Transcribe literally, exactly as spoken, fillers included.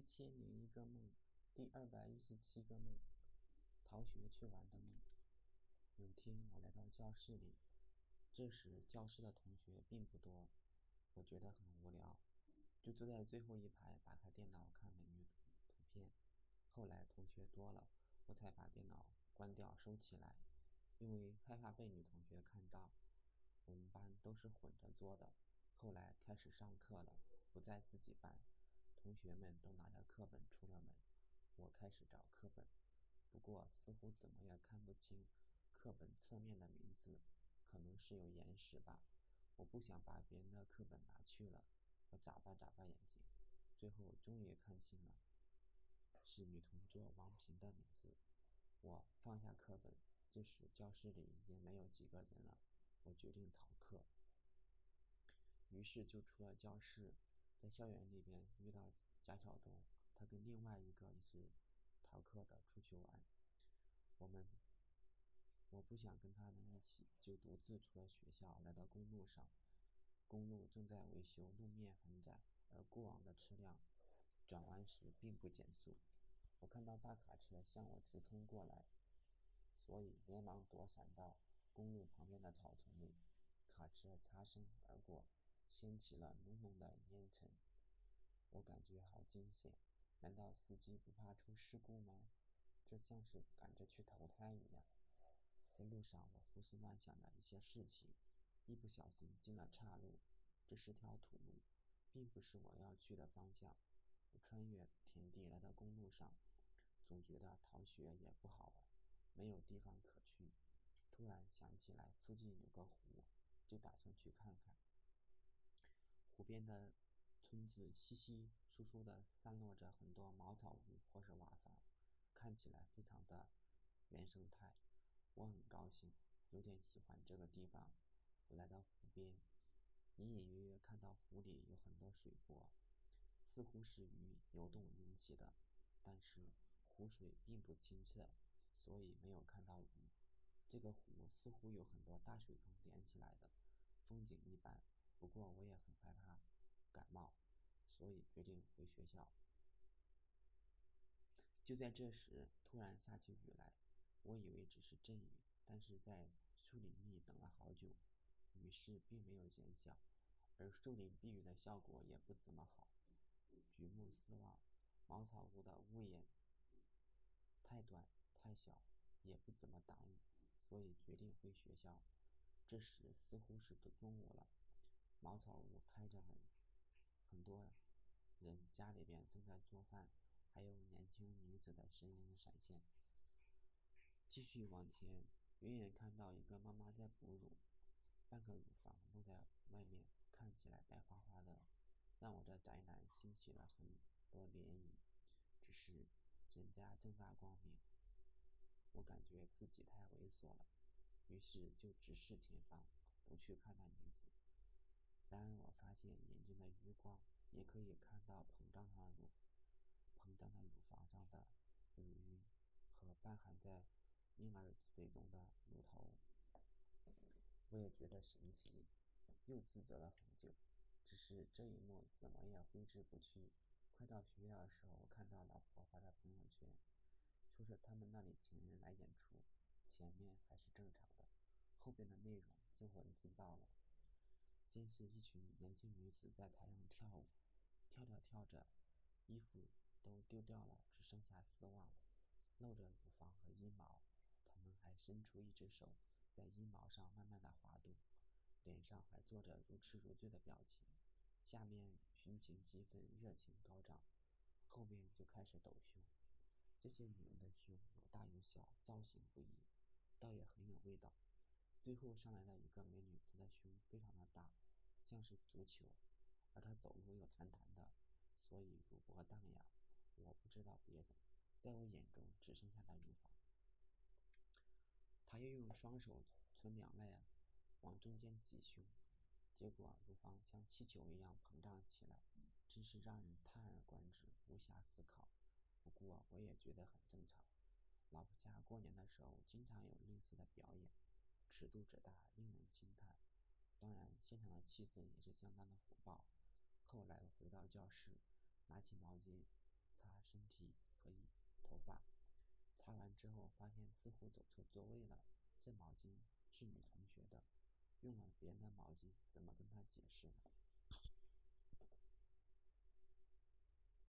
一千零一个梦，第二百一十七个梦，逃学去玩的梦。有天我来到教室里，这时教室的同学并不多，我觉得很无聊，就坐在最后一排，打开电脑看美女图片。后来同学多了，我才把电脑关掉收起来，因为害怕被女同学看到。我们班都是混着坐的，后来开始上课了，不再自己班，同学们都拿着课本出了门，我开始找课本，不过似乎怎么也看不清课本侧面的名字，可能是有眼屎吧。我不想把别人的课本拿去了，我眨巴眨巴眼睛，最后终于看清了，是女同桌王平的名字。我放下课本，这时教室里已经没有几个人了，我决定逃课，于是就出了教室，在校园里边遇到贾晓东，他跟另外一个也是逃课的出去玩，我们我不想跟他们一起，就独自出了学校，来到公路上。公路正在维修，路面很窄，而过往的车辆转弯时并不减速。我看到大卡车向我直冲过来，所以连忙躲闪到公路旁边的草丛里。卡车擦身而过，掀起了浓浓的烟尘。我感觉好惊险，难道司机不怕出事故吗？这像是赶着去投胎一样。在路上，我胡思乱想了一些事情，一不小心进了岔路。这是条土路，并不是我要去的方向。我穿越田地来到公路上，总觉得逃学也不好玩，没有地方可去。突然想起来附近有个湖，就打算去看看。湖边的村子稀稀疏疏的散落着很多茅草屋或是瓦房，看起来非常的原生态。我很高兴，有点喜欢这个地方。我来到湖边，隐隐约约看到湖里有很多水波，似乎是鱼游动引起的，但是湖水并不清澈，所以没有看到鱼。这个湖似乎有很多大水坑连起来的，风景一般。不过我也很害怕感冒，所以决定回学校。就在这时，突然下起雨来，我以为只是阵雨，但是在树林里等了好久，雨势并没有减小，而树林避雨的效果也不怎么好。举目四望，茅草屋的屋檐太短太小，也不怎么挡雨，所以决定回学校。这时似乎是中午了，茅草屋开着门，很多人家里边正在做饭，还有年轻女子的身影闪现。继续往前，远远看到一个妈妈在哺乳，半个乳房露在外面，看起来白花花的，让我的宅男兴起了很多涟漪。只是人家正大光明，我感觉自己太猥琐了，于是就直视前方，不去看那女子。然而我发现眼睛的余光也可以看到膨胀上乳膨胀在乳房上的乳晕和半含在婴儿嘴中的乳头，我也觉得神奇，又自责了很久。只是这一幕怎么也挥之不去。快到学校的时候，我看到老婆发的朋友圈，说是他们那里请人来演出，前面还是正常的，后边的内容就文字爆了。先是一群年轻女子在台上跳舞，跳着跳着，衣服都丢掉了，只剩下丝袜，露着乳房和阴毛。她们还伸出一只手，在阴毛上慢慢的滑动，脸上还做着如痴如醉的表情。下面群情激愤，热情高涨，后面就开始抖胸。这些女人的胸有大有小，造型不一，倒也很有味道。最后上来了一个美女，她的胸非常的大，像是足球，而她走路又弹弹的，所以乳波荡漾。我不知道别人，在我眼中只剩下了乳房。她又用双手从两肋往中间挤胸，结果乳房像气球一样膨胀起来，真是让人叹而观止，无暇思考。不过我也觉得很正常。老婆家过年的时候经常有类似的表演，尺度之大令人惊叹。当然现场的气氛也是相当的火爆。后来我回到教室，拿起毛巾身体和头发。擦完之后发现似乎走错座位了，这毛巾是女同学的，用了别人的毛巾，怎么跟她解